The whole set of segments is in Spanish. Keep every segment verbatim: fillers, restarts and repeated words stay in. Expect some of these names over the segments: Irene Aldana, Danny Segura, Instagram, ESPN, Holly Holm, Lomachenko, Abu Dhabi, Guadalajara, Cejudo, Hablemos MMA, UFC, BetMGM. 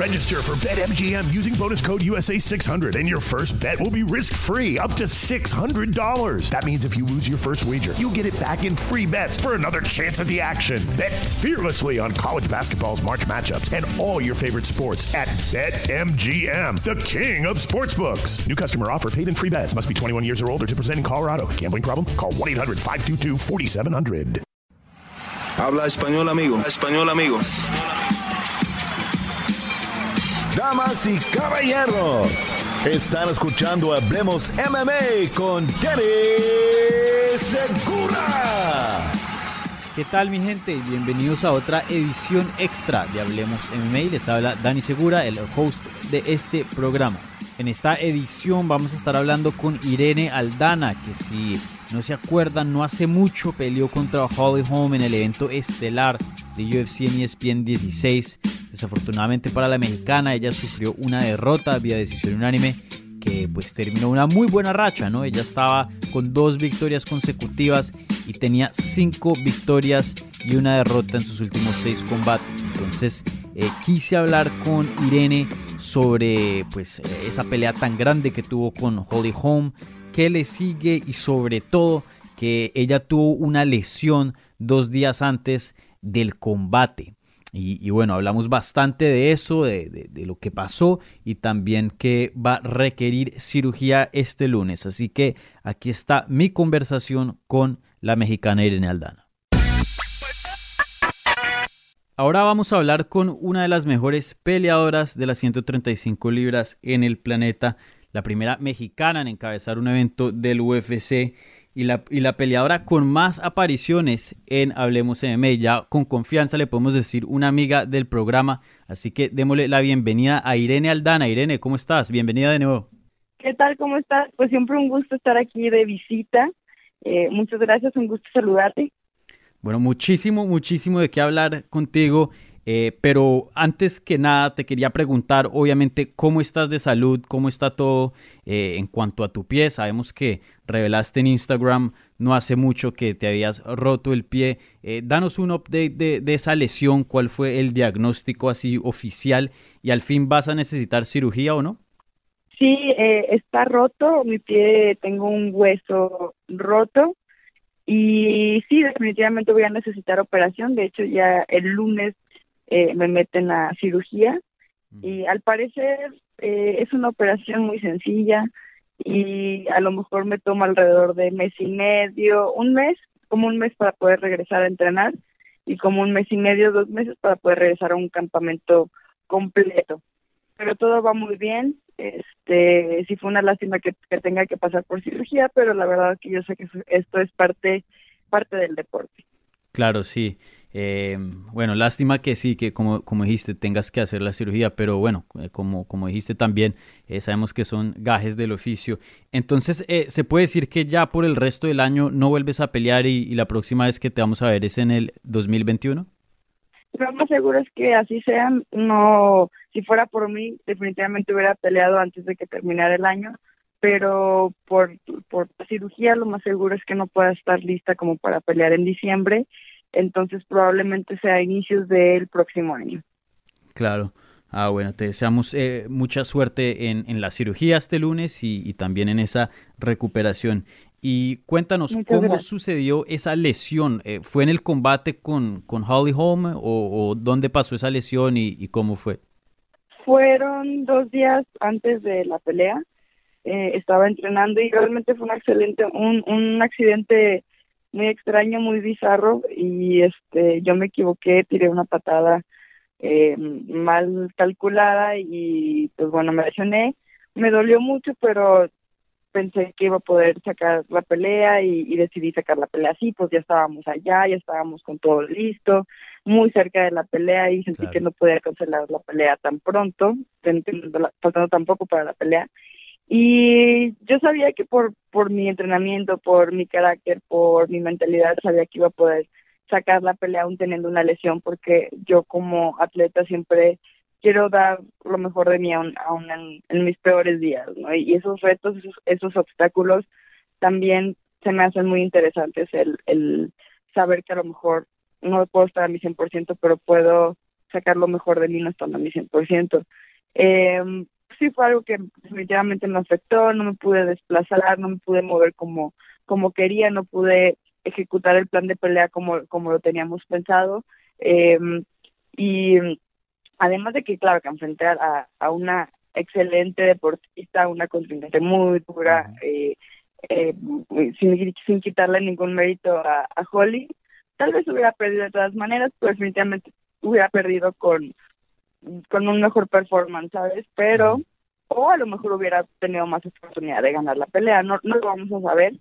Register for BetMGM using bonus code U S A six hundred, and your first bet will be risk-free up to six hundred dollars. That means if you lose your first wager, you'll get it back in free bets for another chance at the action. Bet fearlessly on college basketball's March matchups and all your favorite sports at BetMGM, the king of sportsbooks. New customer offer paid in free bets. Must be twenty-one years or older to present in Colorado. Gambling problem? Call one eight hundred five two two four seven zero zero. Habla español, amigo. Habla español, amigo. Damas y caballeros, están escuchando Hablemos M M A con Danny Segura. ¿Qué tal, mi gente? Bienvenidos a otra edición extra de Hablemos M M A. Les habla Danny Segura, el host de este programa. En esta edición vamos a estar hablando con Irene Aldana, que si no se acuerdan, no hace mucho peleó contra Holly Holm en el evento estelar de U F C en E S P N dieciséis. Desafortunadamente para la mexicana, ella sufrió una derrota vía decisión unánime que pues terminó una muy buena racha, ¿no? Ella estaba con dos victorias consecutivas y tenía cinco victorias y una derrota en sus últimos seis combates. Entonces eh, quise hablar con Irene sobre pues, esa pelea tan grande que tuvo con Holly Holm, qué le sigue y sobre todo que ella tuvo una lesión dos días antes del combate. Y, y bueno, hablamos bastante de eso, de, de, de lo que pasó y también que va a requerir cirugía este lunes. Así que aquí está mi conversación con la mexicana Irene Aldana. Ahora vamos a hablar con una de las mejores peleadoras de las ciento treinta y cinco libras en el planeta, la primera mexicana en encabezar un evento del U F C y la, y la peleadora con más apariciones en Hablemos M M A. Ya con confianza le podemos decir una amiga del programa, así que démosle la bienvenida a Irene Aldana. Irene, ¿cómo estás? Bienvenida de nuevo. ¿Qué tal? ¿Cómo estás? Pues siempre un gusto estar aquí de visita. Eh, muchas gracias, un gusto saludarte. Bueno, muchísimo, muchísimo de qué hablar contigo, eh, pero antes que nada te quería preguntar, obviamente, ¿cómo estás de salud? ¿Cómo está todo eh, en cuanto a tu pie? Sabemos que revelaste en Instagram no hace mucho que te habías roto el pie. Eh, danos un update de, de esa lesión, ¿cuál fue el diagnóstico así oficial? ¿Y al fin vas a necesitar cirugía o no? Sí, eh, está roto, mi pie, tengo un hueso roto. Y sí, definitivamente voy a necesitar operación. De hecho, ya el lunes eh, me meten a cirugía. Y al parecer eh, es una operación muy sencilla. Y a lo mejor me toma alrededor de mes y medio, un mes, como un mes para poder regresar a entrenar. Y como un mes y medio, dos meses para poder regresar a un campamento completo. Pero todo va muy bien. Este, sí fue una lástima que, que tenga que pasar por cirugía, pero la verdad que yo sé que esto es parte, parte del deporte. Claro, sí. Eh, bueno, lástima que sí, que como, como dijiste, tengas que hacer la cirugía, pero bueno, como, como dijiste también, eh, sabemos que son gajes del oficio. Entonces, eh, ¿se puede decir que ya por el resto del año no vuelves a pelear y, y la próxima vez que te vamos a ver es en el dos mil veintiuno? Lo más seguro es que así sea. No, si fuera por mí, definitivamente hubiera peleado antes de que terminara el año, pero por, por cirugía lo más seguro es que no pueda estar lista como para pelear en diciembre, entonces probablemente sea a inicios del próximo año. Claro. Ah, bueno, te deseamos eh, mucha suerte en, en la cirugía este lunes y, y también en esa recuperación. Y cuéntanos, Muchas ¿cómo gracias. Sucedió esa lesión? Eh, ¿Fue en el combate con, con Holly Holm o, o dónde pasó esa lesión y, y cómo fue? Fueron dos días antes de la pelea. Eh, estaba entrenando y realmente fue un excelente, un, un accidente muy extraño, muy bizarro. Y este, yo me equivoqué, tiré una patada Eh, mal calculada y pues bueno, me lesioné, me dolió mucho, pero pensé que iba a poder sacar la pelea y, y decidí sacar la pelea así, pues ya estábamos allá, ya estábamos con todo listo, muy cerca de la pelea y sentí claro. que no podía cancelar la pelea tan pronto, faltando tampoco para la pelea, y yo sabía que por, por mi entrenamiento, por mi carácter, por mi mentalidad, sabía que iba a poder sacar la pelea aún teniendo una lesión, porque yo como atleta siempre quiero dar lo mejor de mí aún, aún en, en mis peores días, ¿no? Y esos retos, esos, esos obstáculos también se me hacen muy interesantes, el, el saber que a lo mejor no puedo estar a mi cien por ciento, pero puedo sacar lo mejor de mí, no estando a mi cien por ciento. Eh, sí fue algo que definitivamente me afectó, no me pude desplazar, no me pude mover como, como quería, no pude ejecutar el plan de pelea como, como lo teníamos pensado. Eh, y además de que, claro, que enfrenté a, a una excelente deportista, una contrincante muy dura, eh, eh, sin, sin quitarle ningún mérito a, a Holly, tal vez hubiera perdido de todas maneras, pero definitivamente hubiera perdido con, con un mejor performance, ¿sabes? Pero, o a lo mejor hubiera tenido más oportunidad de ganar la pelea, no, no lo vamos a saber.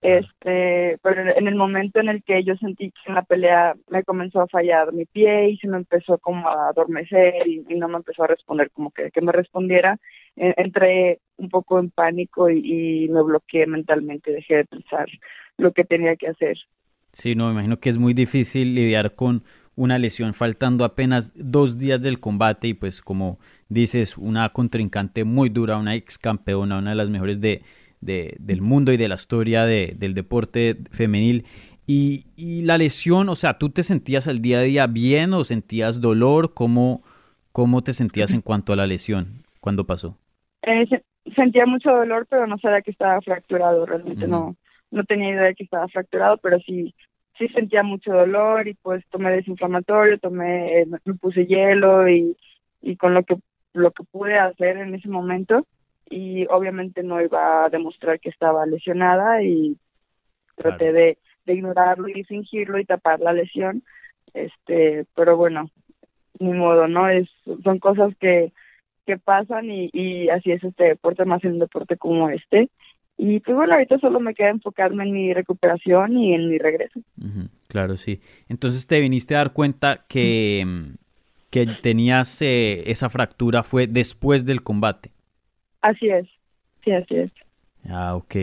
Este, pero en el momento en el que yo sentí que en la pelea me comenzó a fallar mi pie y se me empezó como a adormecer y, y no me empezó a responder como que, que me respondiera, eh, entré un poco en pánico y, y me bloqueé mentalmente, dejé de pensar lo que tenía que hacer. Sí, no, me imagino que es muy difícil lidiar con una lesión faltando apenas dos días del combate y pues como dices, una contrincante muy dura, una ex campeona, una de las mejores de De, del mundo y de la historia de, del deporte femenil. Y, y la lesión, o sea, ¿tú te sentías al día a día bien o sentías dolor? ¿Cómo, cómo te sentías en cuanto a la lesión cuando pasó? Eh, se, sentía mucho dolor, pero no sabía que estaba fracturado. Realmente uh-huh. no, no tenía idea de que estaba fracturado, pero sí, sí sentía mucho dolor y pues tomé desinflamatorio, tomé, me puse hielo y, y con lo que, lo que pude hacer en ese momento. Y obviamente no iba a demostrar que estaba lesionada y traté claro. de, de ignorarlo y fingirlo y tapar la lesión, este pero bueno, ni modo, ¿no? es Son cosas que, que pasan y, y así es este deporte, más en un deporte como este. Y pues bueno, ahorita solo me queda enfocarme en mi recuperación y en mi regreso. Uh-huh, claro, sí. Entonces te viniste a dar cuenta que, que tenías eh, esa fractura fue después del combate. Así es, sí, así es. Ah, ok.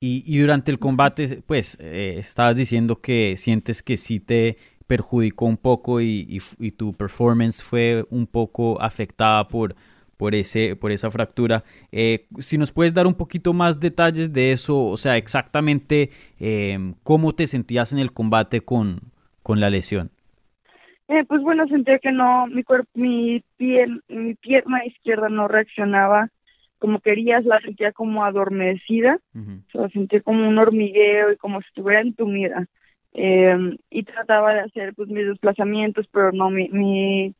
Y, y durante el combate, pues, eh, estabas diciendo que sientes que sí te perjudicó un poco y, y, y tu performance fue un poco afectada por, por, ese, por esa fractura. Eh, si nos puedes dar un poquito más detalles de eso, o sea, exactamente eh, cómo te sentías en el combate con, con la lesión. Eh, pues bueno, sentía que no, mi cuerpo, mi piel, mi pierna izquierda no reaccionaba como querías, la sentía como adormecida, uh-huh. o sea, sentía como un hormigueo y como si estuviera entumida. Eh, y trataba de hacer pues mis desplazamientos, pero no, mi, mi,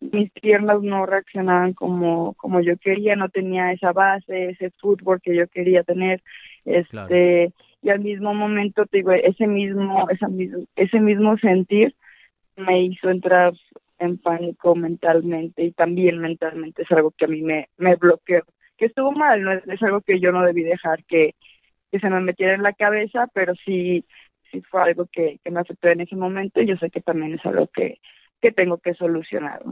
mis piernas no reaccionaban como, como yo quería, no tenía esa base, ese fútbol que yo quería tener. este claro. Y al mismo momento, te digo, ese mismo, esa, ese mismo sentir me hizo entrar en pánico mentalmente y también mentalmente es algo que a mí me, me bloqueó. Que estuvo mal, no es, es algo que yo no debí dejar que, que se me metiera en la cabeza, pero sí, sí fue algo que, que me afectó en ese momento y yo sé que también es algo que, que tengo que solucionar.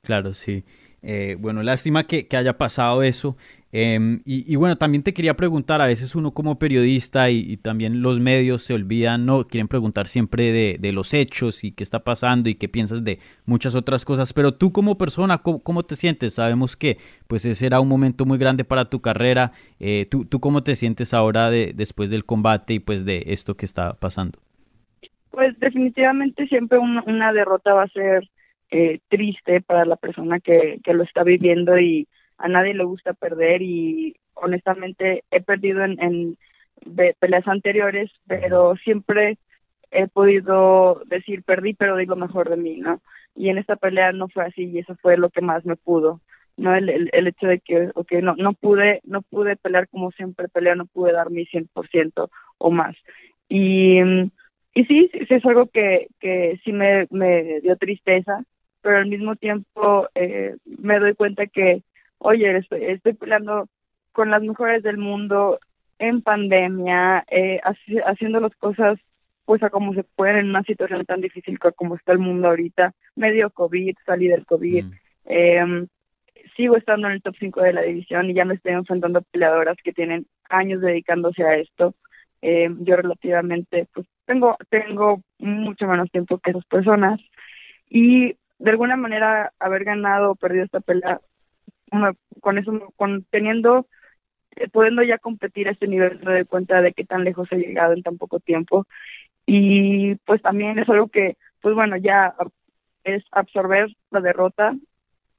Claro, sí. Eh, bueno, lástima que, que haya pasado eso. Eh, y, y bueno, también te quería preguntar, a veces uno como periodista y, y también los medios se olvidan, no quieren preguntar siempre de, de los hechos y qué está pasando y qué piensas de muchas otras cosas, pero tú como persona, ¿cómo, cómo te sientes? Sabemos que pues ese era un momento muy grande para tu carrera. Eh, ¿tú, ¿Tú cómo te sientes ahora de, después del combate y pues de esto que está pasando? Pues definitivamente siempre un, una derrota va a ser Eh, triste para la persona que, que lo está viviendo y a nadie le gusta perder y honestamente he perdido en, en peleas anteriores, pero siempre he podido decir perdí pero di lo mejor de mí, ¿no? Y en esta pelea no fue así y eso fue lo que más me pudo, ¿no? El, el, el hecho de que okay, no, no pude no pude pelear como siempre peleo, no pude dar mi cien por ciento o más y, y sí, sí es algo que, que sí me, me dio tristeza, pero al mismo tiempo eh, me doy cuenta que, oye, estoy, estoy peleando con las mejores del mundo en pandemia, eh, haci- haciendo las cosas pues a como se pueden en una situación tan difícil como está el mundo ahorita. Me dio COVID, salí del COVID, mm. eh, sigo estando en el top cinco de la división y ya me estoy enfrentando a peleadoras que tienen años dedicándose a esto. Eh, yo relativamente pues tengo tengo mucho menos tiempo que esas personas y de alguna manera haber ganado o perdido esta pelea con eso con teniendo eh, pudiendo ya competir a este nivel me doy cuenta de qué tan lejos he llegado en tan poco tiempo y pues también es algo que pues bueno ya es absorber la derrota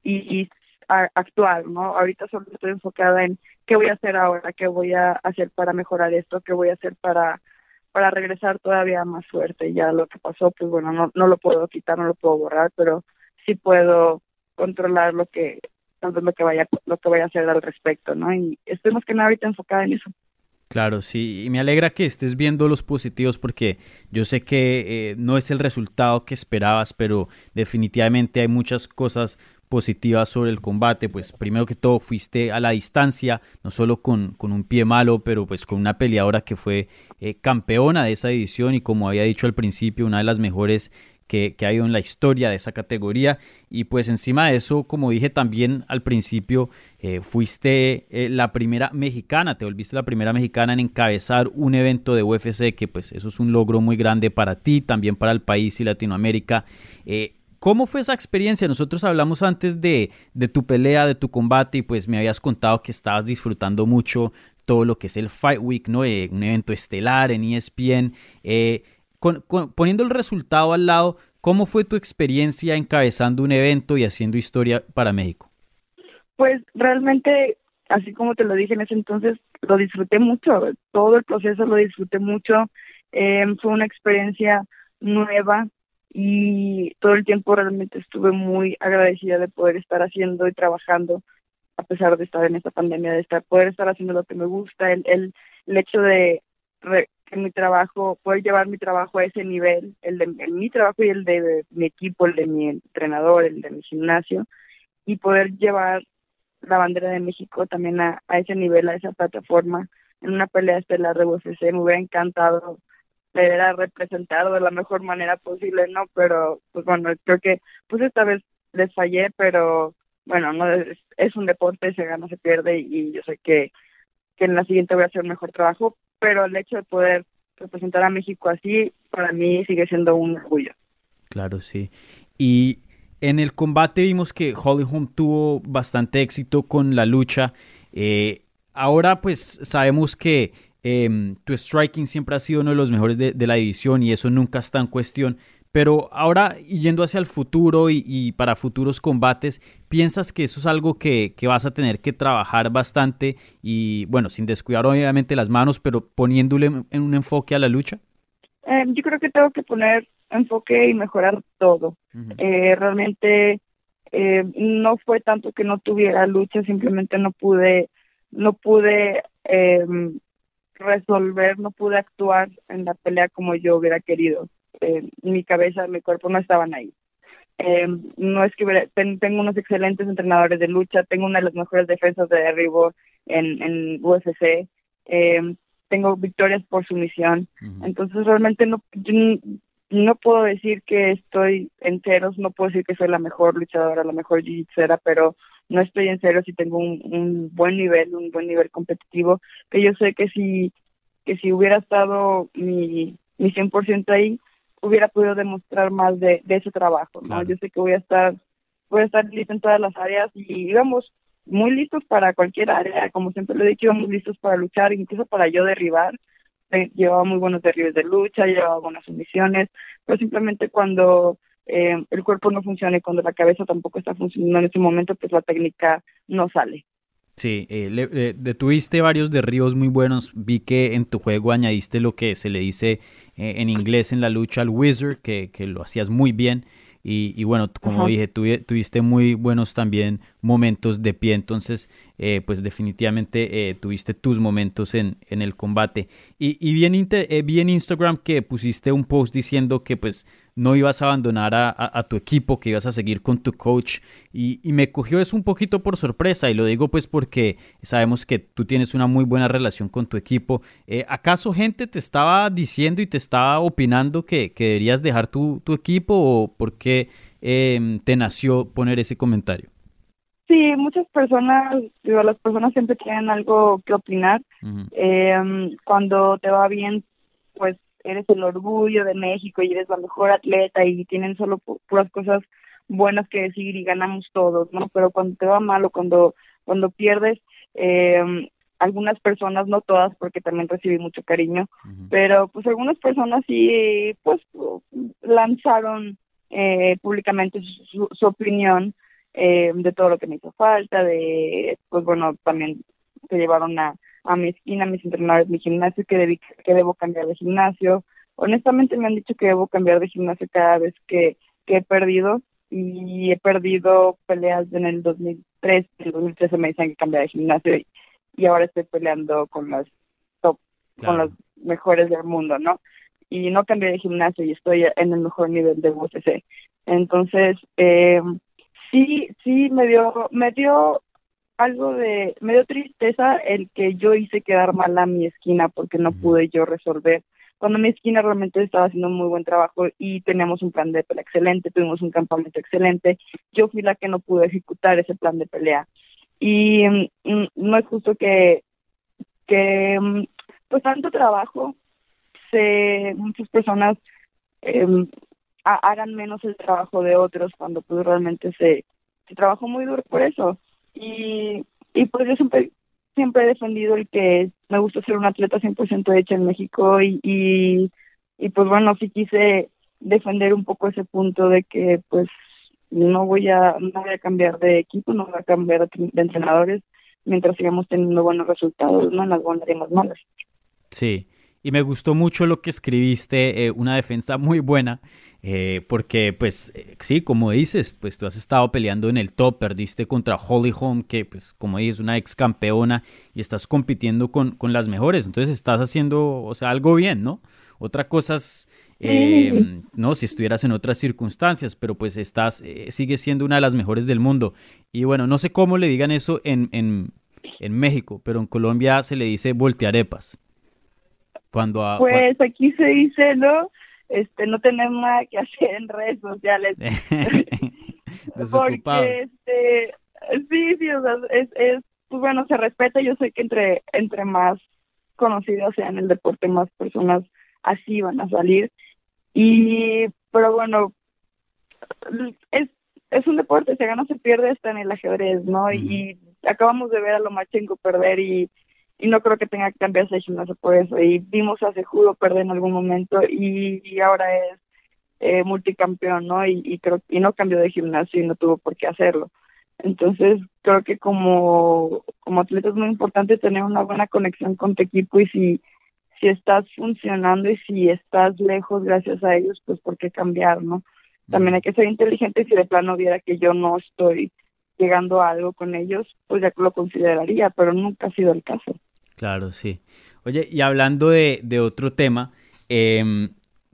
y, y a, actuar, ¿no? Ahorita solo estoy enfocada en qué voy a hacer ahora, qué voy a hacer para mejorar esto, qué voy a hacer para, para regresar todavía más fuerte. Ya lo que pasó, pues bueno, no, no lo puedo quitar, no lo puedo borrar, pero sí puedo controlar lo que lo que vaya lo que vaya a hacer al respecto, ¿no? Y estoy más que nada ahorita enfocada en eso. Claro, sí, y me alegra que estés viendo los positivos, porque yo sé que eh, no es el resultado que esperabas, pero definitivamente hay muchas cosas positivas sobre el combate. Pues primero que todo fuiste a la distancia, no solo con, con un pie malo, pero pues con una peleadora que fue eh, campeona de esa división y, como había dicho al principio, una de las mejores Que, que ha habido en la historia de esa categoría. Y pues encima de eso, como dije también al principio, eh, fuiste eh, la primera mexicana, te volviste la primera mexicana en encabezar un evento de U F C, que pues eso es un logro muy grande para ti, también para el país y Latinoamérica. Eh, ¿Cómo fue esa experiencia? Nosotros hablamos antes de, de tu pelea, de tu combate, y pues me habías contado que estabas disfrutando mucho todo lo que es el Fight Week, ¿no? Eh, un evento estelar en E S P N. Eh, Con, con, poniendo el resultado al lado, ¿cómo fue tu experiencia encabezando un evento y haciendo historia para México? Pues realmente, así como te lo dije en ese entonces, lo disfruté mucho, todo el proceso lo disfruté mucho, eh, fue una experiencia nueva y todo el tiempo realmente estuve muy agradecida de poder estar haciendo y trabajando, a pesar de estar en esta pandemia, de estar poder estar haciendo lo que me gusta, el, el, el hecho de... Re, en mi trabajo, poder llevar mi trabajo a ese nivel, el de el, mi trabajo y el de, de mi equipo, el de mi entrenador, el de mi gimnasio, y poder llevar la bandera de México también a, a ese nivel, a esa plataforma, en una pelea estelar de U F C. Me hubiera encantado haber representado de la mejor manera posible, ¿no? Pero, pues bueno, creo que pues esta vez les fallé, pero bueno, no es, es un deporte, se gana, se pierde, y yo sé que, que en la siguiente voy a hacer un mejor trabajo, pero el hecho de poder representar a México así, para mí sigue siendo un orgullo. Claro, sí. Y en el combate vimos que Holly Holm tuvo bastante éxito con la lucha. Eh, ahora pues sabemos que eh, tu striking siempre ha sido uno de los mejores de, de la división, y eso nunca está en cuestión. Pero ahora, yendo hacia el futuro y, y para futuros combates, ¿piensas que eso es algo que, que vas a tener que trabajar bastante? Y bueno, sin descuidar obviamente las manos, pero poniéndole en un enfoque a la lucha. Eh, yo creo que tengo que poner enfoque y mejorar todo. Uh-huh. Eh, realmente eh, no fue tanto que no tuviera lucha, simplemente no pude, no pude eh, resolver, no pude actuar en la pelea como yo hubiera querido. Eh, mi cabeza, mi cuerpo no estaban ahí. Eh, no es que ten, tengo unos excelentes entrenadores de lucha, tengo una de las mejores defensas de derribo en, en U F C, eh, tengo victorias por sumisión. Uh-huh. Entonces realmente no, yo no puedo decir que estoy en ceros, no puedo decir que soy la mejor luchadora, la mejor jiu-jitsera, pero no estoy en ceros y tengo un, un buen nivel, un buen nivel competitivo, que yo sé que si, que si hubiera estado mi, mi cien por ciento ahí, hubiera podido demostrar más de, de ese trabajo, ¿no? Claro. Yo sé que voy a estar voy a estar lista en todas las áreas, y íbamos muy listos para cualquier área, como siempre lo he dicho, íbamos listos para luchar, incluso para yo derribar. Eh, llevaba muy buenos derribes de lucha, llevaba buenas sumisiones, pero simplemente cuando eh, el cuerpo no funciona y cuando la cabeza tampoco está funcionando en ese momento, pues la técnica no sale. Sí, eh, le, eh, detuviste varios derribos muy buenos. Vi que en tu juego añadiste lo que se le dice eh, en inglés en la lucha al wizard, que, que lo hacías muy bien. Y, y bueno, como uh-huh. dije, tuvi, tuviste muy buenos también momentos de pie. Entonces, eh, pues definitivamente eh, tuviste tus momentos en, en el combate. Y, y vi, en inter, eh, vi en Instagram que pusiste un post diciendo que pues no ibas a abandonar a, a, a tu equipo, que ibas a seguir con tu coach. Y, y me cogió eso un poquito por sorpresa, y lo digo pues porque sabemos que tú tienes una muy buena relación con tu equipo. Eh, ¿Acaso gente te estaba diciendo y te estaba opinando que, que deberías dejar tu, tu equipo, o por qué eh, te nació poner ese comentario? Sí, muchas personas, digo, las personas siempre tienen algo que opinar. Uh-huh. Eh, cuando te va bien, pues eres el orgullo de México y eres la mejor atleta y tienen solo pu- puras cosas buenas que decir y ganamos todos, ¿no? Pero cuando te va mal o cuando, cuando pierdes, eh, algunas personas, no todas, porque también recibí mucho cariño, uh-huh. pero pues algunas personas sí, pues lanzaron eh, públicamente su, su opinión eh, de todo lo que me hizo falta, de, pues bueno, también se llevaron a, a mi esquina, mis entrenadores, mi gimnasio, que, debí, que debo cambiar de gimnasio. Honestamente me han dicho que debo cambiar de gimnasio cada vez que, que he perdido, y he perdido peleas en el dos mil tres, en el dos mil trece me dicen que cambié de gimnasio y, y ahora estoy peleando con los top, claro, con los mejores del mundo, ¿no? Y no cambié de gimnasio y estoy en el mejor nivel de U F C. Entonces, eh, sí, sí me dio, me dio algo de, me dio tristeza el que yo hice quedar mal a mi esquina porque no mm. pude yo resolver. Cuando mi esquina realmente estaba haciendo un muy buen trabajo y teníamos un plan de pelea excelente, tuvimos un campamento excelente, yo fui la que no pude ejecutar ese plan de pelea. Y mm, no es justo que, que pues tanto trabajo, se, muchas personas eh, hagan menos el trabajo de otros cuando pues realmente se, se trabajó muy duro por eso. Y, y pues yo siempre... siempre he defendido el que me gusta ser un atleta cien por ciento hecha en México y, y, y pues bueno, sí quise defender un poco ese punto de que pues no voy a no voy a cambiar de equipo, no voy a cambiar de entrenadores mientras sigamos teniendo buenos resultados, no en las buenas y en las malas. Sí, y me gustó mucho lo que escribiste, eh, una defensa muy buena, eh, porque pues eh, sí, como dices, pues tú has estado peleando en el top, perdiste contra Holly Holm, que pues como dices, una ex campeona, y estás compitiendo con, con las mejores, entonces estás haciendo, o sea, algo bien, ¿no? Otra cosa es, eh, sí. no, si estuvieras en otras circunstancias, pero pues estás, eh, sigues siendo una de las mejores del mundo, y bueno, no sé cómo le digan eso en, en, en México, pero en Colombia se le dice voltearepas. Cuando a, pues cuando... aquí se dice, ¿no? Este, no tenemos nada que hacer en redes sociales. Desocupados. Porque, este, sí, sí, o sea, es, es, pues bueno, se respeta. Yo sé que entre entre más conocidos sean el deporte, más personas así van a salir. Y, pero bueno, es, es un deporte, se gana, se pierde, está en el ajedrez, ¿no? Mm. Y acabamos de ver a Lomachenko perder y Y no creo que tenga que cambiarse de gimnasio por eso. Y vimos a Cejudo perder en algún momento y, y ahora es eh, multicampeón, ¿no? Y, y, creo, y no cambió de gimnasio y no tuvo por qué hacerlo. Entonces, creo que como, como atleta es muy importante tener una buena conexión con tu equipo y si, si estás funcionando y si estás lejos gracias a ellos, pues por qué cambiar, ¿no? También hay que ser inteligente y si de plano viera que yo no estoy llegando a algo con ellos, pues ya lo consideraría, pero nunca ha sido el caso. Claro, sí. Oye, y hablando de, de otro tema, eh,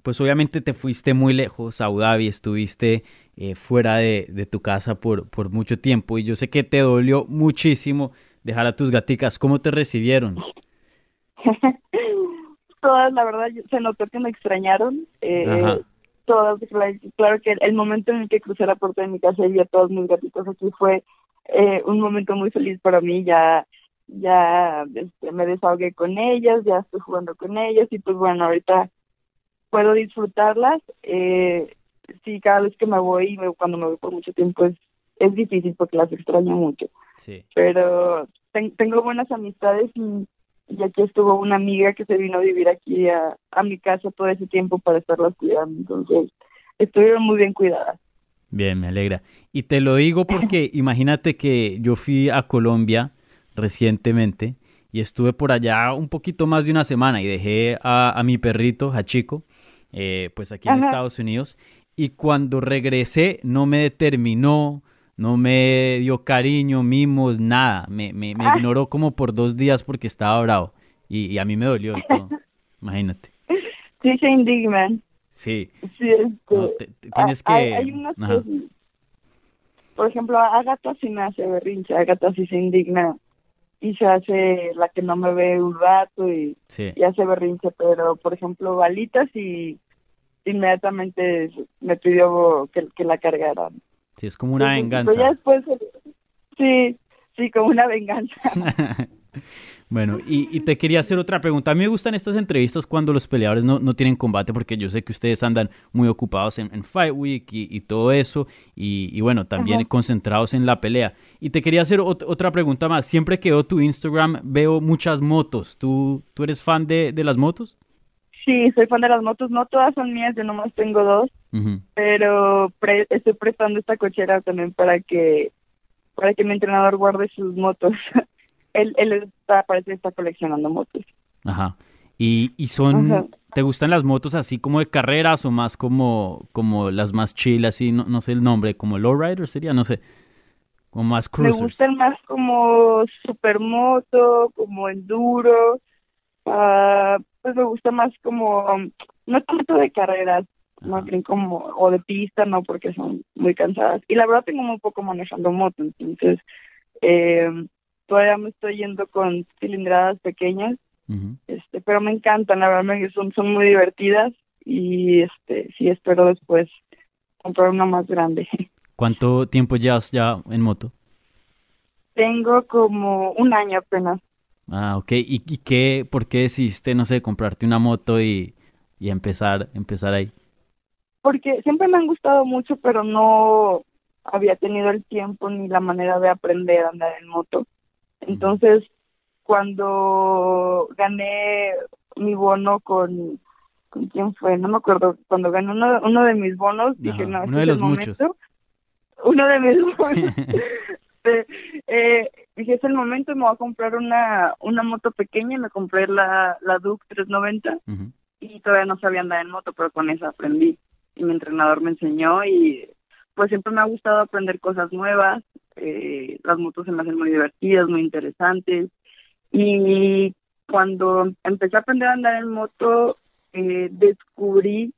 pues obviamente te fuiste muy lejos a Abu Dhabi, estuviste eh, fuera de, de tu casa por, por mucho tiempo y yo sé que te dolió muchísimo dejar a tus gaticas. ¿Cómo te recibieron? Todas, la verdad, se notó que me extrañaron. Eh, todas, claro que el momento en el que crucé la puerta de mi casa y vi a todos mis gatitos aquí fue eh, un momento muy feliz para mí, ya... ya este, me desahogué con ellas, ya estoy jugando con ellas y pues bueno, ahorita puedo disfrutarlas. Eh, sí, cada vez que me voy y me, cuando me voy por mucho tiempo es, es difícil porque las extraño mucho. Sí. Pero ten, tengo buenas amistades y, y aquí estuvo una amiga que se vino a vivir aquí a, a mi casa todo ese tiempo para estarlas cuidando, entonces estuvieron muy bien cuidadas. Bien, me alegra. Y te lo digo porque imagínate que yo fui a Colombia recientemente y estuve por allá un poquito más de una semana y dejé a, a mi perrito, a Chico, eh, pues aquí en Ajá. Estados Unidos, y cuando regresé no me determinó, no me dio cariño, mimos, nada, me, me, me ignoró como por dos días porque estaba bravo y, y a mí me dolió y todo, imagínate. Sí, se indignan. Sí, sí este, no, te, te tienes que... Hay, hay unas cosas. Por ejemplo, Agatha sí me hace berrinche, Agatha sí se indigna y se hace la que no me ve un rato y, sí. y hace berrinche, pero por ejemplo Valita sí inmediatamente me pidió que, que la cargaran. Sí, es como una sí, venganza. Pero ya después, sí, sí, como una venganza. Bueno, y, y te quería hacer otra pregunta. A mí me gustan estas entrevistas cuando los peleadores no, no tienen combate, porque yo sé que ustedes andan muy ocupados en, en Fight Week y, y todo eso, y, y bueno, también Ajá. concentrados en la pelea. Y te quería hacer ot- otra pregunta más. Siempre que veo tu Instagram, veo muchas motos. ¿Tú, tú eres fan de, de las motos? Sí, soy fan de las motos, no todas son mías, yo nomás tengo dos, uh-huh. pero pre- estoy prestando esta cochera también para que para que mi entrenador guarde sus motos. él él está, parece que está coleccionando motos. Ajá. ¿Y, y son, uh-huh. te gustan las motos así como de carreras o más como, como las más chill, así, no, no sé el nombre, como lowrider sería, no sé, como más cruisers? Me gustan más como supermoto, como enduro, ah... Uh, pues me gusta más como, no tanto de carreras, más bien como, o de pista, no, porque son muy cansadas. Y la verdad tengo muy poco manejando moto, entonces eh, todavía me estoy yendo con cilindradas pequeñas, uh-huh. este, pero me encantan, la verdad me, son, son muy divertidas y este sí espero después comprar una más grande. ¿Cuánto tiempo llevas ya en moto? Tengo como un año apenas. Ah, ok. ¿Y, y qué, por qué decidiste, no sé, comprarte una moto y, y empezar, empezar ahí? Porque siempre me han gustado mucho, pero no había tenido el tiempo ni la manera de aprender a andar en moto. Entonces, uh-huh. cuando gané mi bono con... ¿Con quién fue? No me acuerdo. Cuando gané uno, uno de mis bonos, dije, uh-huh. no, uno de los muchos. Uno de mis bonos. Eh, dije, es el momento, me voy a comprar una una moto pequeña, me compré la, la Duke trescientos noventa uh-huh. y todavía no sabía andar en moto, pero con esa aprendí y mi entrenador me enseñó y pues siempre me ha gustado aprender cosas nuevas, eh, las motos se me hacen muy divertidas, muy interesantes y cuando empecé a aprender a andar en moto eh, descubrí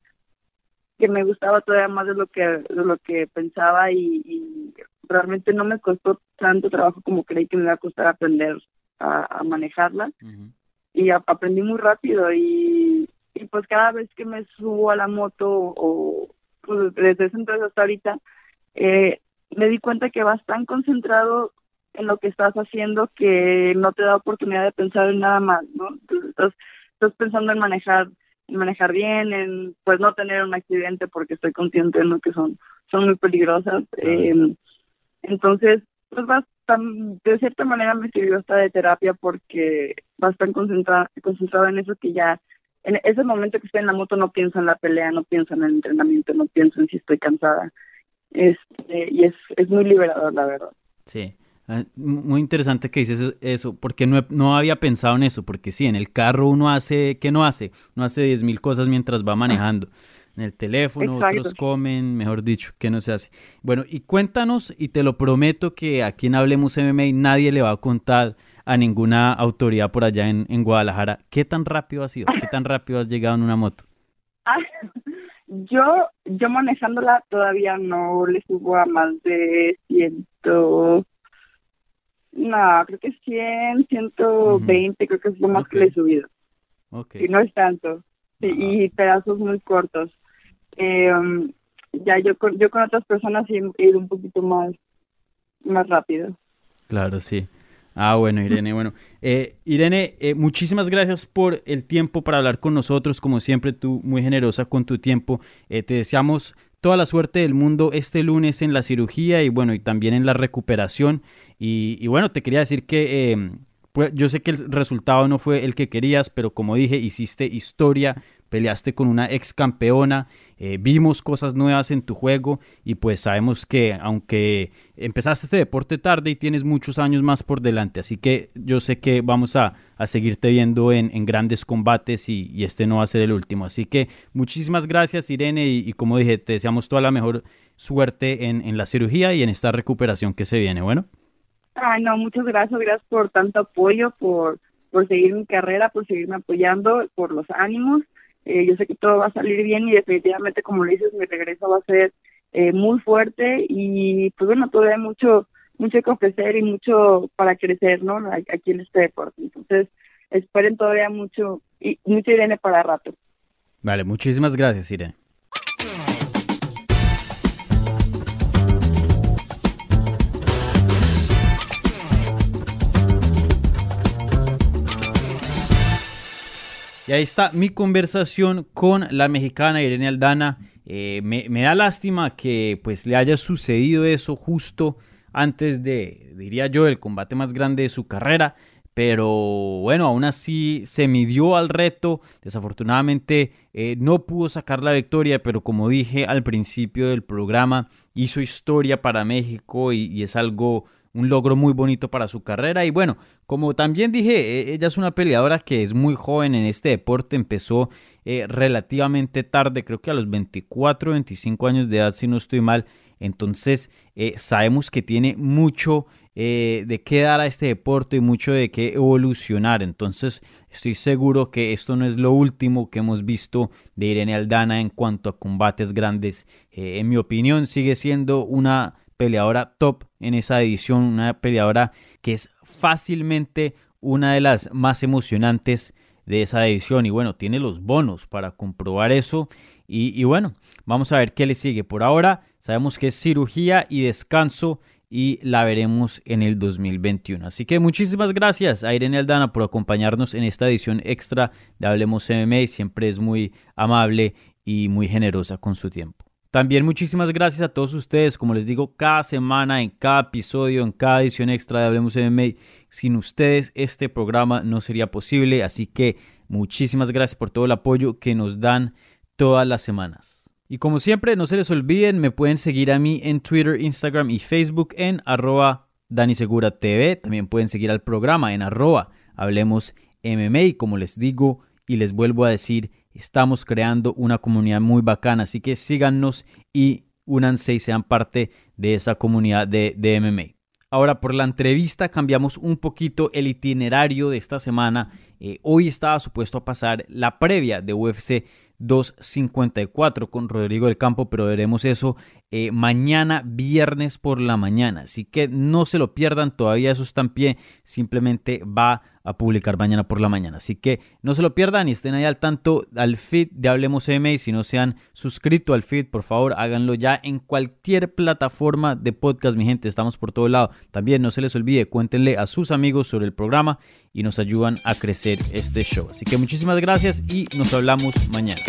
que me gustaba todavía más de lo que de lo que pensaba y, y realmente no me costó tanto trabajo como creí que me iba a costar aprender a, a manejarla. Uh-huh. Y a, aprendí muy rápido y, y pues cada vez que me subo a la moto o pues desde ese entonces hasta ahorita eh, me di cuenta que vas tan concentrado en lo que estás haciendo que no te da oportunidad de pensar en nada más, ¿no? Entonces estás, estás pensando en manejar en manejar bien, en pues no tener un accidente porque estoy consciente de lo que son, son muy peligrosas. Uh-huh. Eh, Entonces, pues vas tan, de cierta manera me sirvió hasta de terapia porque vas tan concentrada, concentrada en eso que ya, en ese momento que estoy en la moto no pienso en la pelea, no pienso en el entrenamiento, no pienso en si estoy cansada. Este, y es, es muy liberador, la verdad. Sí, muy interesante que dices eso, porque no, no había pensado en eso, porque sí, en el carro uno hace, ¿qué no hace? Uno hace diez mil cosas mientras va manejando. En el teléfono, exacto. Otros comen, mejor dicho, que no se hace. Bueno, y cuéntanos, y te lo prometo que aquí en Hablemos M M A nadie le va a contar a ninguna autoridad por allá en, en Guadalajara. ¿Qué tan rápido has sido? ¿Qué tan rápido has llegado en una moto? Ah, yo, yo manejándola todavía no le subo a más de ciento... No, creo que cien, ciento veinte, creo que es lo más okay. que le he subido. Okay. Y no es tanto. Sí, y pedazos muy cortos. Eh, ya yo con, yo con otras personas he ido un poquito más, más rápido. Claro, sí. Ah, bueno, Irene, bueno. Eh, Irene, eh, muchísimas gracias por el tiempo para hablar con nosotros. Como siempre, tú muy generosa con tu tiempo. Eh, te deseamos toda la suerte del mundo este lunes en la cirugía y bueno, y también en la recuperación. Y, y bueno, te quería decir que... Eh, yo sé que el resultado no fue el que querías, pero como dije, hiciste historia, peleaste con una ex campeona, eh, vimos cosas nuevas en tu juego y pues sabemos que aunque empezaste este deporte tarde y tienes muchos años más por delante, así que yo sé que vamos a, a seguirte viendo en, en grandes combates y, y este no va a ser el último. Así que muchísimas gracias, Irene, y, y como dije, te deseamos toda la mejor suerte en, en la cirugía y en esta recuperación que se viene, ¿bueno? Ay, no, muchas gracias, gracias por tanto apoyo, por, por seguir mi carrera, por seguirme apoyando, por los ánimos. Eh, yo sé que todo va a salir bien y definitivamente, como le dices, mi regreso va a ser eh, muy fuerte y pues bueno, todavía hay mucho, mucho que ofrecer y mucho para crecer, ¿no? Aquí en este deporte. Entonces, esperen todavía mucho y mucho Irene para rato. Vale, muchísimas gracias, Irene. Y ahí está mi conversación con la mexicana Irene Aldana. Eh, me, me da lástima que pues, le haya sucedido eso justo antes de, diría yo, el combate más grande de su carrera. Pero bueno, aún así se midió al reto. Desafortunadamente eh, no pudo sacar la victoria, pero como dije al principio del programa, hizo historia para México y, y es algo, un logro muy bonito para su carrera. Y bueno, como también dije, ella es una peleadora que es muy joven en este deporte. Empezó eh, relativamente tarde, creo que a los veinticuatro, veinticinco años de edad, si no estoy mal. Entonces eh, sabemos que tiene mucho eh, de qué dar a este deporte y mucho de qué evolucionar. Entonces estoy seguro que esto no es lo último que hemos visto de Irene Aldana en cuanto a combates grandes. Eh, en mi opinión sigue siendo una peleadora top en esa edición, una peleadora que es fácilmente una de las más emocionantes de esa edición. Y bueno, tiene los bonos para comprobar eso. Y, y bueno, vamos a ver qué le sigue. Por ahora sabemos que es cirugía y descanso y la veremos en el dos mil veintiuno. Así que muchísimas gracias a Irene Aldana por acompañarnos en esta edición extra de Hablemos M M A. Siempre es muy amable y muy generosa con su tiempo. También muchísimas gracias a todos ustedes, como les digo, cada semana, en cada episodio, en cada edición extra de Hablemos M M A. Sin ustedes este programa no sería posible, así que muchísimas gracias por todo el apoyo que nos dan todas las semanas. Y como siempre, no se les olviden, me pueden seguir a mí en Twitter, Instagram y Facebook en arroba Danny Segura T V. También pueden seguir al programa en arroba Hablemos M M A. Y como les digo y les vuelvo a decir, estamos creando una comunidad muy bacana, así que síganos y únanse y sean parte de esa comunidad de, de M M A. Ahora, por la entrevista cambiamos un poquito el itinerario de esta semana. Eh, hoy estaba supuesto a pasar la previa de U F C doscientos cincuenta y cuatro con Rodrigo del Campo, pero veremos eso eh, mañana viernes por la mañana. Así que no se lo pierdan, todavía eso está en pie, simplemente va a publicar mañana por la mañana. Así que no se lo pierdan y estén ahí al tanto al feed de Hablemos M M A. Y si no se han suscrito al feed, por favor, háganlo ya en cualquier plataforma de podcast, mi gente. Estamos por todo lado. También no se les olvide, cuéntenle a sus amigos sobre el programa y nos ayudan a crecer este show. Así que muchísimas gracias y nos hablamos mañana.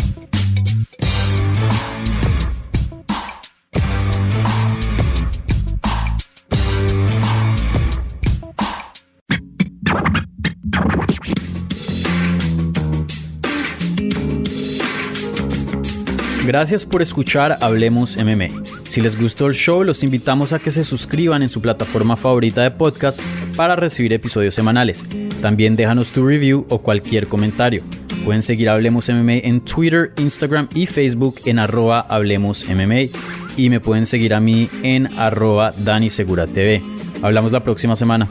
Gracias por escuchar Hablemos M M A. Si les gustó el show, los invitamos a que se suscriban en su plataforma favorita de podcast para recibir episodios semanales. También déjanos tu review o cualquier comentario. Pueden seguir Hablemos M M A en Twitter, Instagram y Facebook en arroba Hablemos M M A. Y me pueden seguir a mí en arroba Danny Segura T V. Hablamos la próxima semana.